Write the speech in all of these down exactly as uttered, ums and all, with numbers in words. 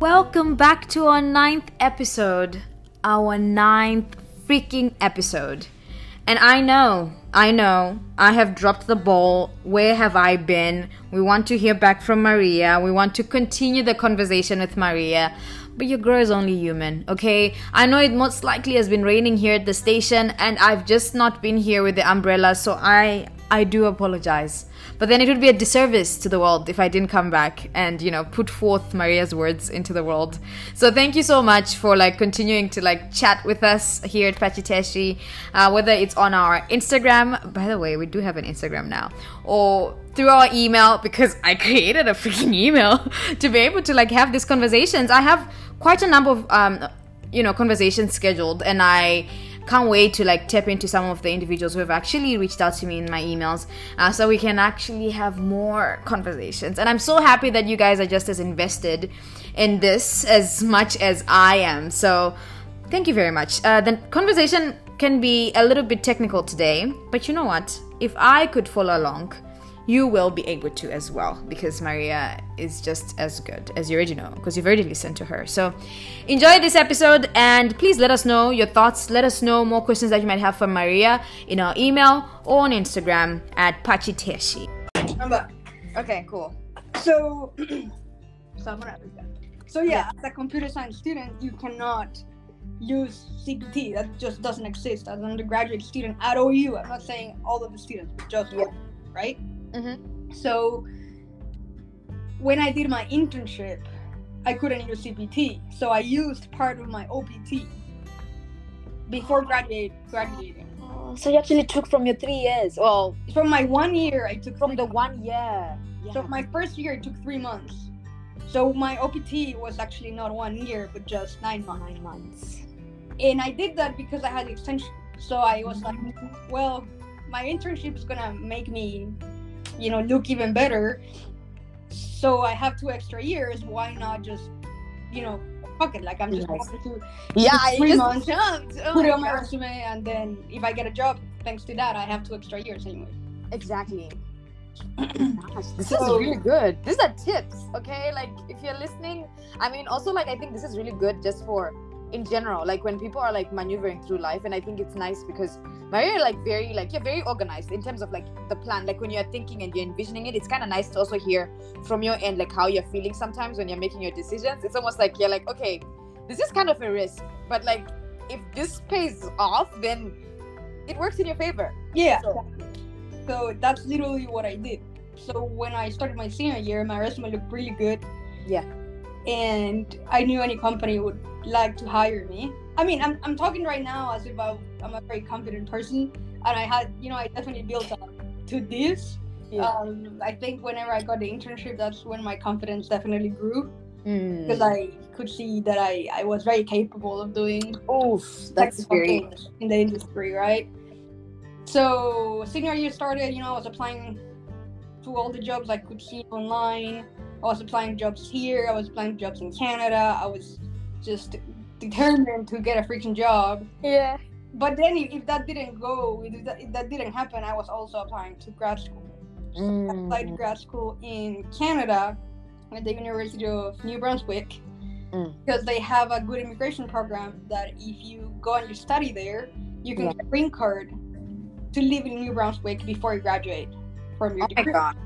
Welcome back to our ninth episode. Our ninth freaking episode. And I know, I know, I have dropped the ball. Where have I been? We want to hear back from Maria. We want to continue the conversation with Maria. But your girl is only human, okay? I know it most likely has been raining here at the station and I've just not been here with the umbrella, so I... I do apologize, but then it would be a disservice to the world if I didn't come back and, you know, put forth Maria's words into the world. So thank you so much for like continuing to like chat with us here at Pachi Teshi, uh, whether it's on our Instagram, by the way, we do have an Instagram now, or through our email, because I created a freaking email to be able to like have these conversations. I have quite a number of, um, you know, conversations scheduled, and I can't wait to like tap into some of the individuals who have actually reached out to me in my emails, uh, so we can actually have more conversations. And I'm so happy that you guys are just as invested in this as much as I am, so thank you very much. Uh, the conversation can be a little bit technical today, but you know what, if I could follow along, you will be able to as well, because Maria is just as good as you already know, because you've already listened to her. So enjoy this episode, and please let us know your thoughts. Let us know more questions that you might have for Maria in our email or on Instagram at Pachi Teshi. I'm back. Okay, cool. So, so I'm gonna So yeah, as a computer science student, you cannot use C P T. That just doesn't exist as an undergraduate student at O U. I'm not saying all of the students, just one, right? Mm-hmm. So when I did my internship, I couldn't use C P T, so I used part of my O P T before graduate graduating. Oh, so you actually took from your three years? Well, from my one year, I took from the one year. Yeah. So my first year, it took three months. So my O P T was actually not one year, but just nine months. Nine months. And I did that because I had the extension. So I was like, well, my internship is gonna make me, you know, look even better, so I have two extra years, why not just, you know, fuck it, like I'm just yes. going to yeah I just months, jumped oh put it on my God. resume, and then if I get a job thanks to that, I have two extra years anyway. Exactly. Gosh, this so, is really good. These are tips, okay? Like if you're listening, I mean, also like I think this is really good just for in general, like when people are like maneuvering through life. And I think it's nice because Maria, like very like you're very organized in terms of like the plan, like when you're thinking and you're envisioning it, it's kind of nice to also hear from your end like how you're feeling sometimes when you're making your decisions. It's almost like you're like, okay, this is kind of a risk, but like if this pays off, then it works in your favor. Yeah, so, so that's literally what I did. So when I started my senior year, my resume looked really good. Yeah. And I knew any company would like to hire me. I mean, I'm I'm talking right now as if I'm, I'm a very confident person, and I had, you know, I definitely built up to this. Yeah. Um, I think whenever I got the internship, that's when my confidence definitely grew, because mm. I could see that I, I was very capable of doing. Oof, that's scary in the industry, right? So senior year started, you know, I was applying to all the jobs I could see online. I was applying jobs here, I was applying jobs in Canada, I was just determined to get a freaking job. Yeah. But then if, if that didn't go, if that, if that didn't happen, I was also applying to grad school. So mm. I applied to grad school in Canada at the University of New Brunswick, mm. because they have a good immigration program that if you go and you study there, you can yeah. get a green card to live in New Brunswick before you graduate from your oh degree. My God.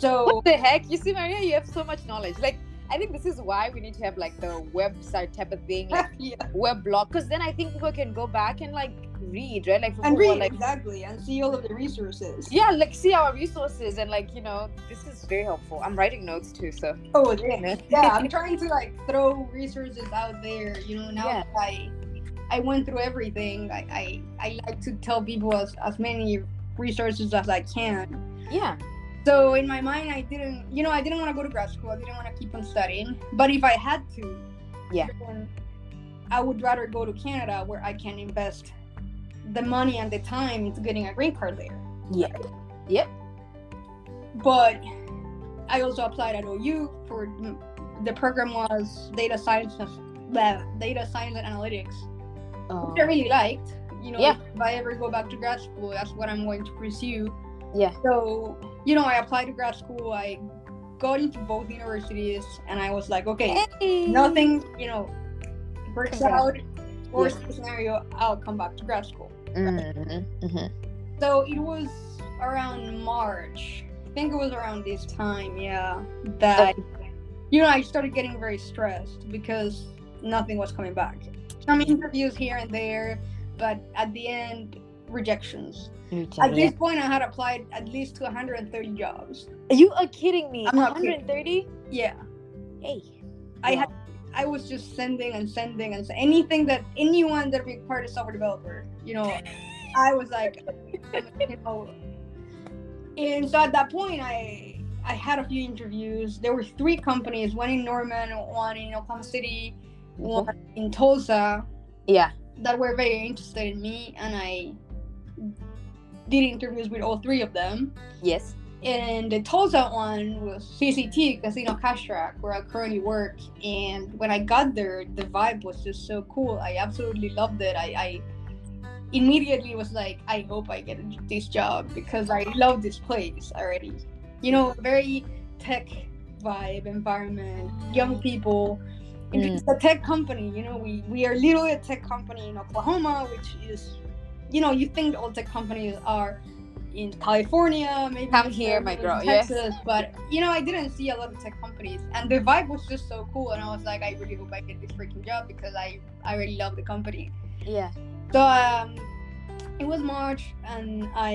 So what the heck? You see, Maria, you have so much knowledge. Like, I think this is why we need to have like the website type of thing, like yeah. web blog, because then I think people can go back and like read, right? Like and read, are, like, exactly, and see all of the resources. Yeah, like see our resources, and like, you know, this is very helpful. I'm writing notes too, so. Oh yeah, yeah. I'm trying to like throw resources out there. You know, now yeah. I I went through everything. I, I I like to tell people as as many resources as I can. Yeah. So in my mind, I didn't, you know, I didn't want to go to grad school. I didn't want to keep on studying. But if I had to, yeah, I would rather go to Canada where I can invest the money and the time into getting a green card there. Yeah. Yep. But I also applied at O U for the program was data science, data science and analytics, um, which I really liked. You know, yeah. if I ever go back to grad school, that's what I'm going to pursue. Yeah. So, you know, I applied to grad school, I got into both universities, and I was like, okay, hey. nothing, you know, works Congrats. out. Worst yeah. scenario, I'll come back to grad school. Right? Mm-hmm. Mm-hmm. So it was around March. I think it was around this time, yeah, that okay. you know I started getting very stressed because nothing was coming back. Some interviews here and there, but at the end, rejections. At this it. point, I had applied at least to one hundred thirty jobs. You are kidding me! I'm not one hundred thirty? Kidding. Yeah. Hey. I wow. had. I was just sending and sending and sending. anything that anyone that would be part of software developer, you know, I was like, you know. And so at that point, I I had a few interviews. There were three companies: one in Norman, one in Oklahoma City, one mm-hmm. in Tulsa. Yeah. That were very interested in me, and I did interviews with all three of them. Yes. And the Tulsa one was C C T, Casino Cash Trac, where I currently work. And when I got there, the vibe was just so cool. I absolutely loved it. I, I immediately was like, I hope I get this job because I love this place already. You know, very tech vibe, environment, young people. And mm. it's a tech company. You know, we, we are literally a tech company in Oklahoma, which is, you know, you think all tech companies are in California, maybe come here, my girl, Texas, yes. But you know, I didn't see a lot of tech companies, and the vibe was just so cool. And I was like, I really hope I get this freaking job because I, I really love the company. Yeah. So um, it was March, and I,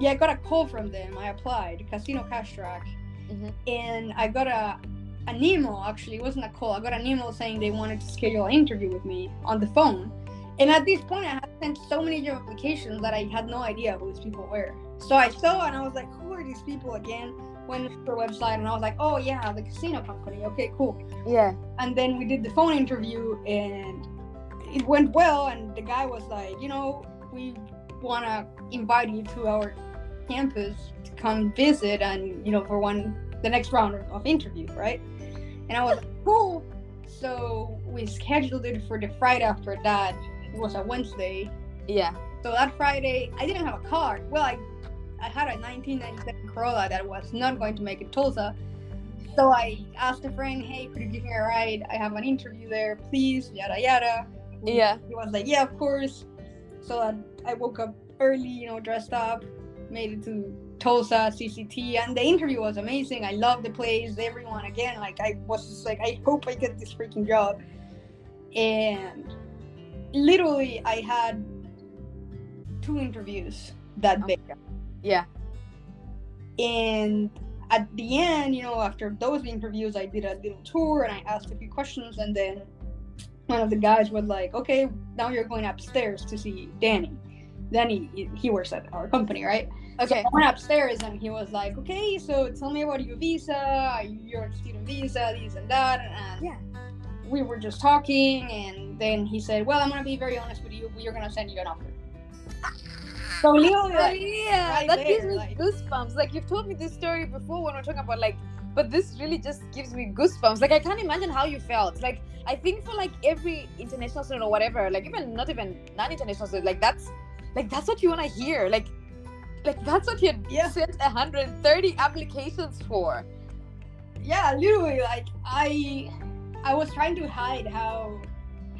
yeah, I got a call from them. I applied Casino Cash Trac, mm-hmm. and I got a an email. Actually, it wasn't a call. I got an email saying they wanted to schedule an interview with me on the phone. And at this point, I had sent so many job applications that I had no idea who these people were. So I saw and I was like, who are these people again? Went to their website and I was like, oh yeah, the casino company. Okay, cool. Yeah. And then we did the phone interview and it went well. And the guy was like, you know, we want to invite you to our campus to come visit and, you know, for one, the next round of interview, right? And I was like, cool. So we scheduled it for the Friday after that. It was a Wednesday. Yeah. So that Friday, I didn't have a car. Well, I I had a nineteen ninety-seven Corolla that was not going to make it to Tulsa. So I asked a friend, hey, could you give me a ride? I have an interview there, please, yada, yada. Yeah. He was like, yeah, of course. So I, I woke up early, you know, dressed up, made it to Tulsa, C C T, and the interview was amazing. I loved the place, everyone. Again, like, I was just like, I hope I get this freaking job. And literally, I had two interviews that day. Yeah. And at the end, you know, after those interviews, I did a little tour and I asked a few questions. And then one of the guys was like, okay, now you're going upstairs to see Danny. Danny, he works at our company, right? Okay. So I went upstairs and he was like, okay, so tell me about your visa, your student visa, this and that. And yeah. We were just talking, and then he said, well, I'm going to be very honest with you. We're going to send you an offer. So, Leo, like, yeah, right that there, gives me like, goosebumps. Like, you've told me this story before when we're talking about, like, but this really just gives me goosebumps. Like, I can't imagine how you felt. Like, I think for, like, every international student or whatever, like, even not even non-international student, like, that's, like, that's what you want to hear. Like, like that's what you yeah. sent one hundred thirty applications for. Yeah, literally, like, I... I was trying to hide how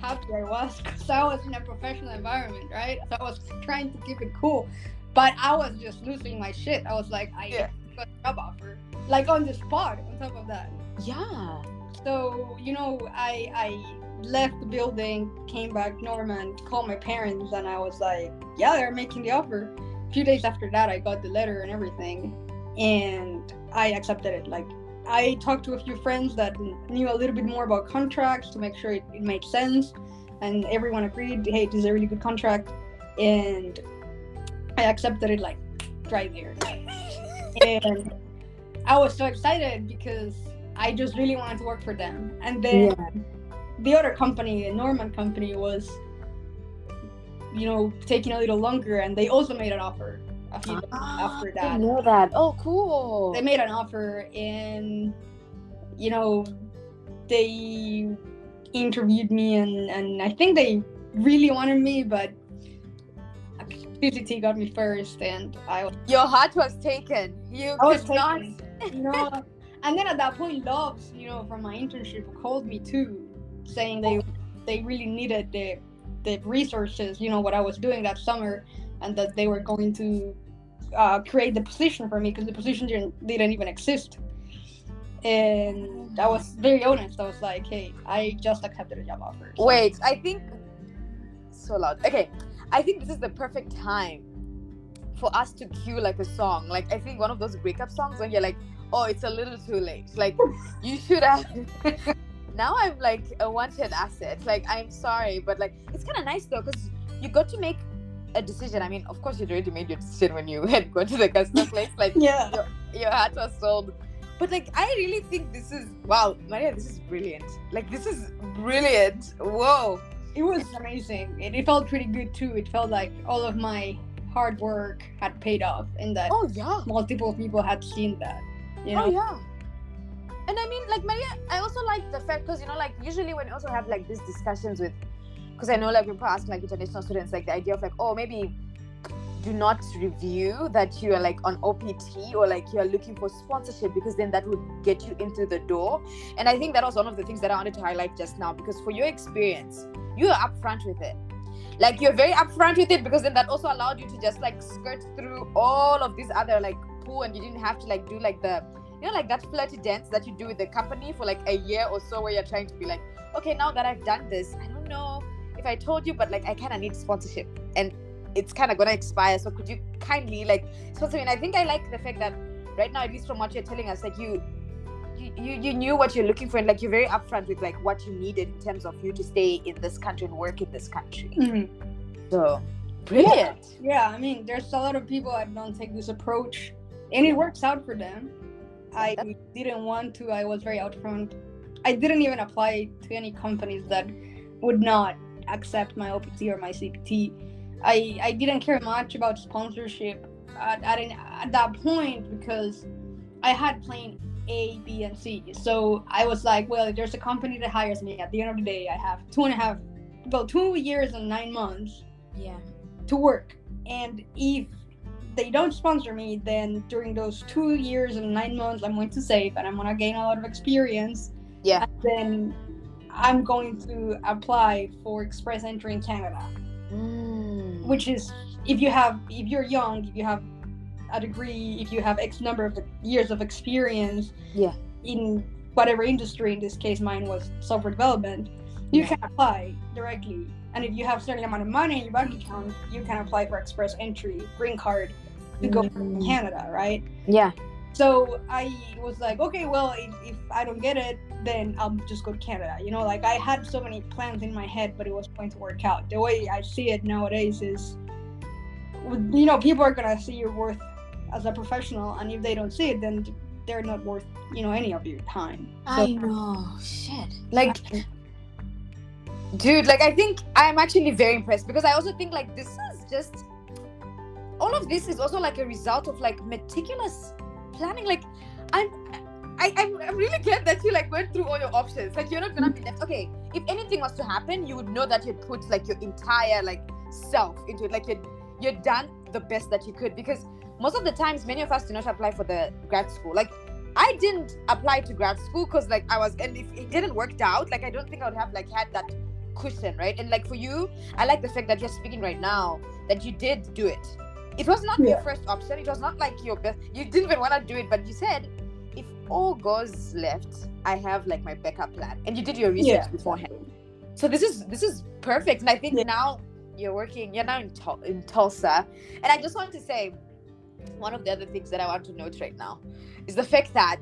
happy I was because I was in a professional environment, right? So I was trying to keep it cool, but I was just losing my shit. I was like, I yeah. got a job offer, like on the spot. On top of that, yeah. So you know, I I left the building, came back Norman, called my parents, and I was like, yeah, they're making the offer. A few days after that, I got the letter and everything, and I accepted it. Like. I talked to a few friends that knew a little bit more about contracts to make sure it, it made sense, and everyone agreed, hey, this is a really good contract, and I accepted it like right there. And I was so excited because I just really wanted to work for them. And then yeah. the other company, the Norman company, was, you know, taking a little longer, and they also made an offer. A few days ah, after that. I didn't know that. Oh, cool. They made an offer, and you know, they interviewed me, and, and I think they really wanted me, but C C T got me first, and I was. Your heart was taken. You I could was taken. not. You know, And then at that point, Lobs, you know, from my internship, called me too, saying they they really needed the the resources, you know, what I was doing that summer, and that they were going to uh, create the position for me, because the position didn't didn't even exist. And I was very honest. I was like, hey, I just accepted a job offer. So. Wait, I think so loud. Okay, I think this is the perfect time for us to cue like a song. Like I think one of those breakup songs when you're like, oh, it's a little too late. Like you should have. Now I'm like a wanted asset. Like I'm sorry, but like it's kind of nice though, because you got to make a decision. I mean, of course you'd already made your decision when you had gone to the customer place. Like yeah, your, your heart was sold. But like, I really think this is, wow, Maria, this is brilliant. Like, this is brilliant. Whoa. It was amazing. And it felt pretty good too. It felt like all of my hard work had paid off, and that oh, yeah. multiple people had seen that, you know? Oh, yeah. And I mean, like, Maria, I also like the fact, because, you know, like, usually when you also have like these discussions with, because I know like people ask like international students, like the idea of like, oh, maybe do not review that you are like on O P T or like you're looking for sponsorship, because then that would get you into the door. And I think that was one of the things that I wanted to highlight just now, because for your experience, you are upfront with it. Like you're very upfront with it, because then that also allowed you to just like skirt through all of this other like pool, and you didn't have to like do like the, you know, like that flirty dance that you do with the company for like a year or so, where you're trying to be like, okay, now that I've done this, I don't know if I told you, but like I kind of need sponsorship and it's kind of going to expire, so could you kindly like sponsor me? And I think I like the fact that right now, at least from what you're telling us, like you you you, you knew what you're looking for, and like you're very upfront with like what you needed in terms of you to stay in this country and work in this country. Mm-hmm. So brilliant. Yeah. yeah I mean, there's a lot of people that don't take this approach, and it works out for them. I That's- didn't want to. I was very upfront. I didn't even apply to any companies that would not accept my O P T or my C P T. I, I didn't care much about sponsorship at, at, an, at that point, because I had plan A, B, and C. So I was like, well, if there's a company that hires me, at the end of the day, I have two and a half, well, two years and nine months yeah. to work. And if they don't sponsor me, then during those two years and nine months, I'm going to save and I'm going to gain a lot of experience. Yeah. And then I'm going to apply for express entry in Canada. Mm. Which is, if you have, if you're young, if you have a degree, if you have X number of years of experience yeah. in whatever industry, in this case, mine was software development, you yeah. can apply directly. And if you have a certain amount of money in your bank account, you can apply for express entry, green card, to mm. go to Canada, right? Yeah. So I was like, okay, well, if, if I don't get it, then I'll just go to Canada. You know, like I had so many plans in my head, but it was going to work out. The way I see it nowadays is, you know, people are going to see your worth as a professional. And if they don't see it, then they're not worth, you know, any of your time. So, I know. Shit. Like, dude, like I think I'm actually very impressed, because I also think like this is just, all of this is also like a result of like meticulous planning. Like I'm I, I'm, I'm really glad that you like went through all your options. Like you're not gonna be left, okay, if anything was to happen, you would know that you'd put like your entire like self into it. Like you'd you're done the best that you could, because most of the times many of us do not apply for the grad school. Like I didn't apply to grad school because like I was, and if it didn't work out, like I don't think I would have like had that cushion, right? And like for you, I like the fact that you're speaking right now that you did do it. It was not yeah. your first option. It was not like your best. You didn't even want to do it, but you said, if all goes left, I have like my backup plan. And you did your research yeah. beforehand. So this is this is perfect. And I think yeah. now you're working, you're now in, Tol- in Tulsa. And I just want to say, one of the other things that I want to note right now is the fact that,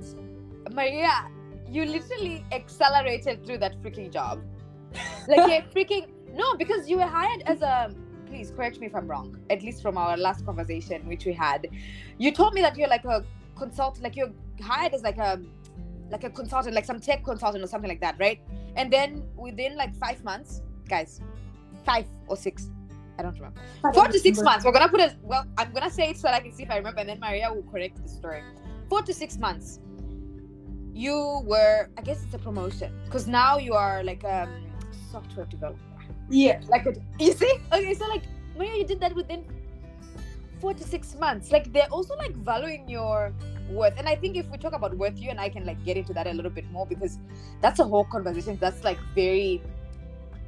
Maria, you literally accelerated through that freaking job. Like you're freaking, no, because you were hired as a, please correct me if I'm wrong, at least from our last conversation which we had, you told me that you're like a consultant, like you're hired as like a like a consultant, like some tech consultant or something like that, right? And then within like five months, guys, five or six, I don't remember, I don't four remember. to six months, we're gonna put it, well, I'm gonna say it so that I can see if I remember, and then Maria will correct the story. Four to six months, you were, I guess it's a promotion, because now you are like a software developer. Yeah, like it, you see? Okay, so like, Maria, you did that within four to six months. Like, they're also like valuing your worth. And I think if we talk about worth, you and I can like get into that a little bit more, because that's a whole conversation that's like very,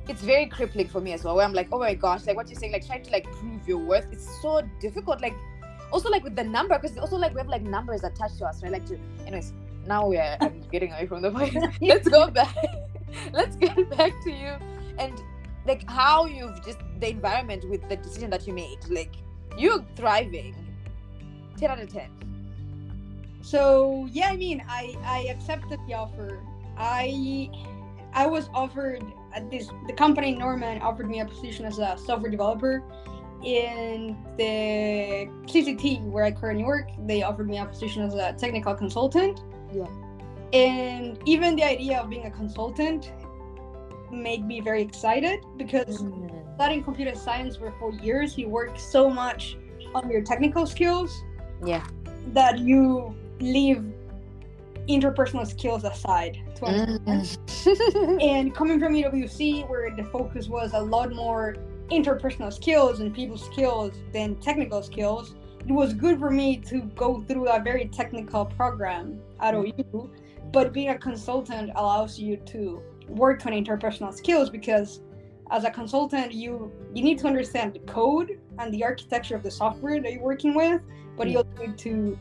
it's very crippling for me as well, where I'm like, oh my gosh, like what you're saying, like trying to like prove your worth, it's so difficult. Like also like with the number, because also like we have like numbers attached to us, right? Like to, anyways, now we're I'm getting away from the point. Let's go back. Let's get back to you and like how you've just the environment with the decision that you made, like you're thriving. ten out of ten. So yeah, I mean, I, I accepted the offer. I I was offered at this the company Norman offered me a position as a software developer in the C C T where I currently work. They offered me a position as a technical consultant. Yeah. And even the idea of being a consultant made me very excited, because mm. studying computer science for four years, you work so much on your technical skills. Yeah. That you leave interpersonal skills aside to understand. Mm. And coming from U W C, where the focus was a lot more interpersonal skills and people skills than technical skills, it was good for me to go through a very technical program at O U. But being a consultant allows you to work on interpersonal skills, because as a consultant, you you need to understand the code and the architecture of the software that you're working with, but you also need to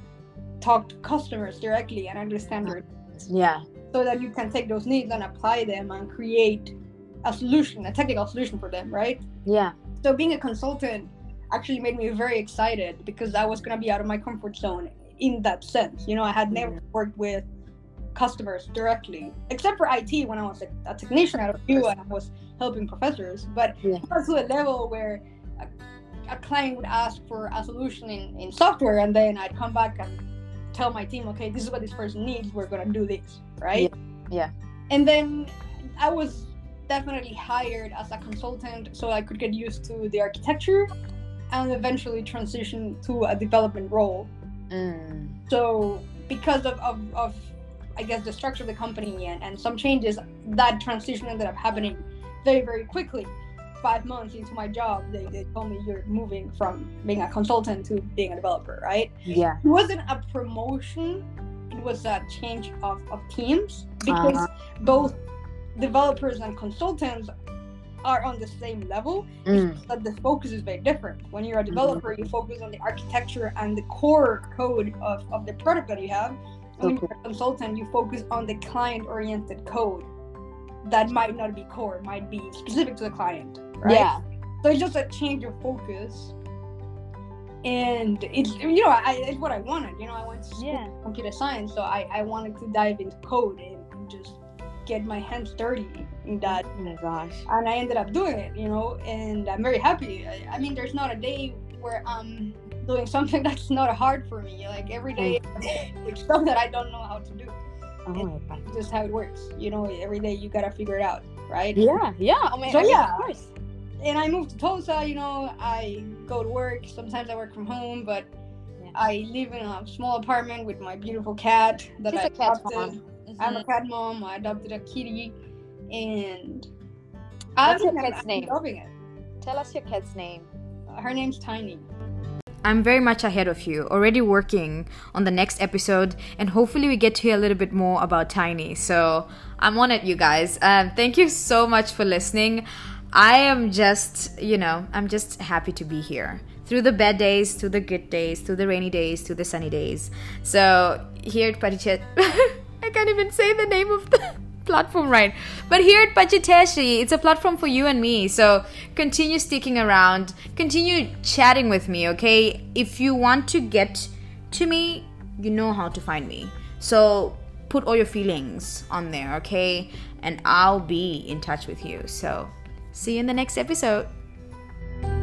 talk to customers directly and understand their needs. Yeah. So that you can take those needs and apply them and create a solution, a technical solution for them, right? Yeah. So being a consultant actually made me very excited, because I was going to be out of my comfort zone in that sense. You know, I had never worked with customers directly, except for I T when I was a technician out of U and I was helping professors, but yeah. It was to a level where a, a client would ask for a solution in, in software, and then I'd come back and tell my team, okay, this is what this person needs, we're gonna do this, right? Yeah. Yeah. And then I was definitely hired as a consultant so I could get used to the architecture and eventually transition to a development role. Mm. So because of, of, of I guess the structure of the company and, and some changes, that transition ended up happening very, very quickly. Five months into my job, they, they told me you're moving from being a consultant to being a developer, right? Yeah. It wasn't a promotion, it was a change of, of teams, because uh-huh. both developers and consultants are on the same level, mm. it's but the focus is very different. When you're a developer, mm-hmm. you focus on the architecture and the core code of, of the product that you have. When you're a consultant, you focus on the client-oriented code that might not be core, might be specific to the client, right? Yeah. So it's just a change of focus. And it's, you know, I, it's what I wanted. You know, I went to school yeah. computer science, so I, I wanted to dive into code and just get my hands dirty in that. Oh my gosh. And I ended up doing it, you know, and I'm very happy. I, I mean, there's not a day where I'm doing something that's not hard for me. Like every day, it's stuff that I don't know how to do. Oh my God. It's just how it works, you know. Every day you gotta figure it out, right? Yeah, yeah. Oh my, so I mean, yeah, of course. And I moved to Tulsa. You know, I go to work. Sometimes I work from home, but yeah. I live in a small apartment with my beautiful cat that She's I adopted. I'm a cat mom. I adopted a kitty, and what's your cat's I'm name? Loving it. Tell us your cat's name. Her name's Tiny. I'm very much ahead of you, already working on the next episode, and hopefully we get to hear a little bit more about Tiny. So I'm on it, you guys. Um, thank you so much for listening. I am just, you know, I'm just happy to be here. Through the bad days, through the good days, through the rainy days, through the sunny days. So here at Pachi Teshi, I can't even say the name of the platform right. But here at Pachi Teshi, it's a platform for you and me. So continue sticking around, continue chatting with me, okay? If you want to get to me, you know how to find me. So put all your feelings on there, okay? And I'll be in touch with you. So see you in the next episode.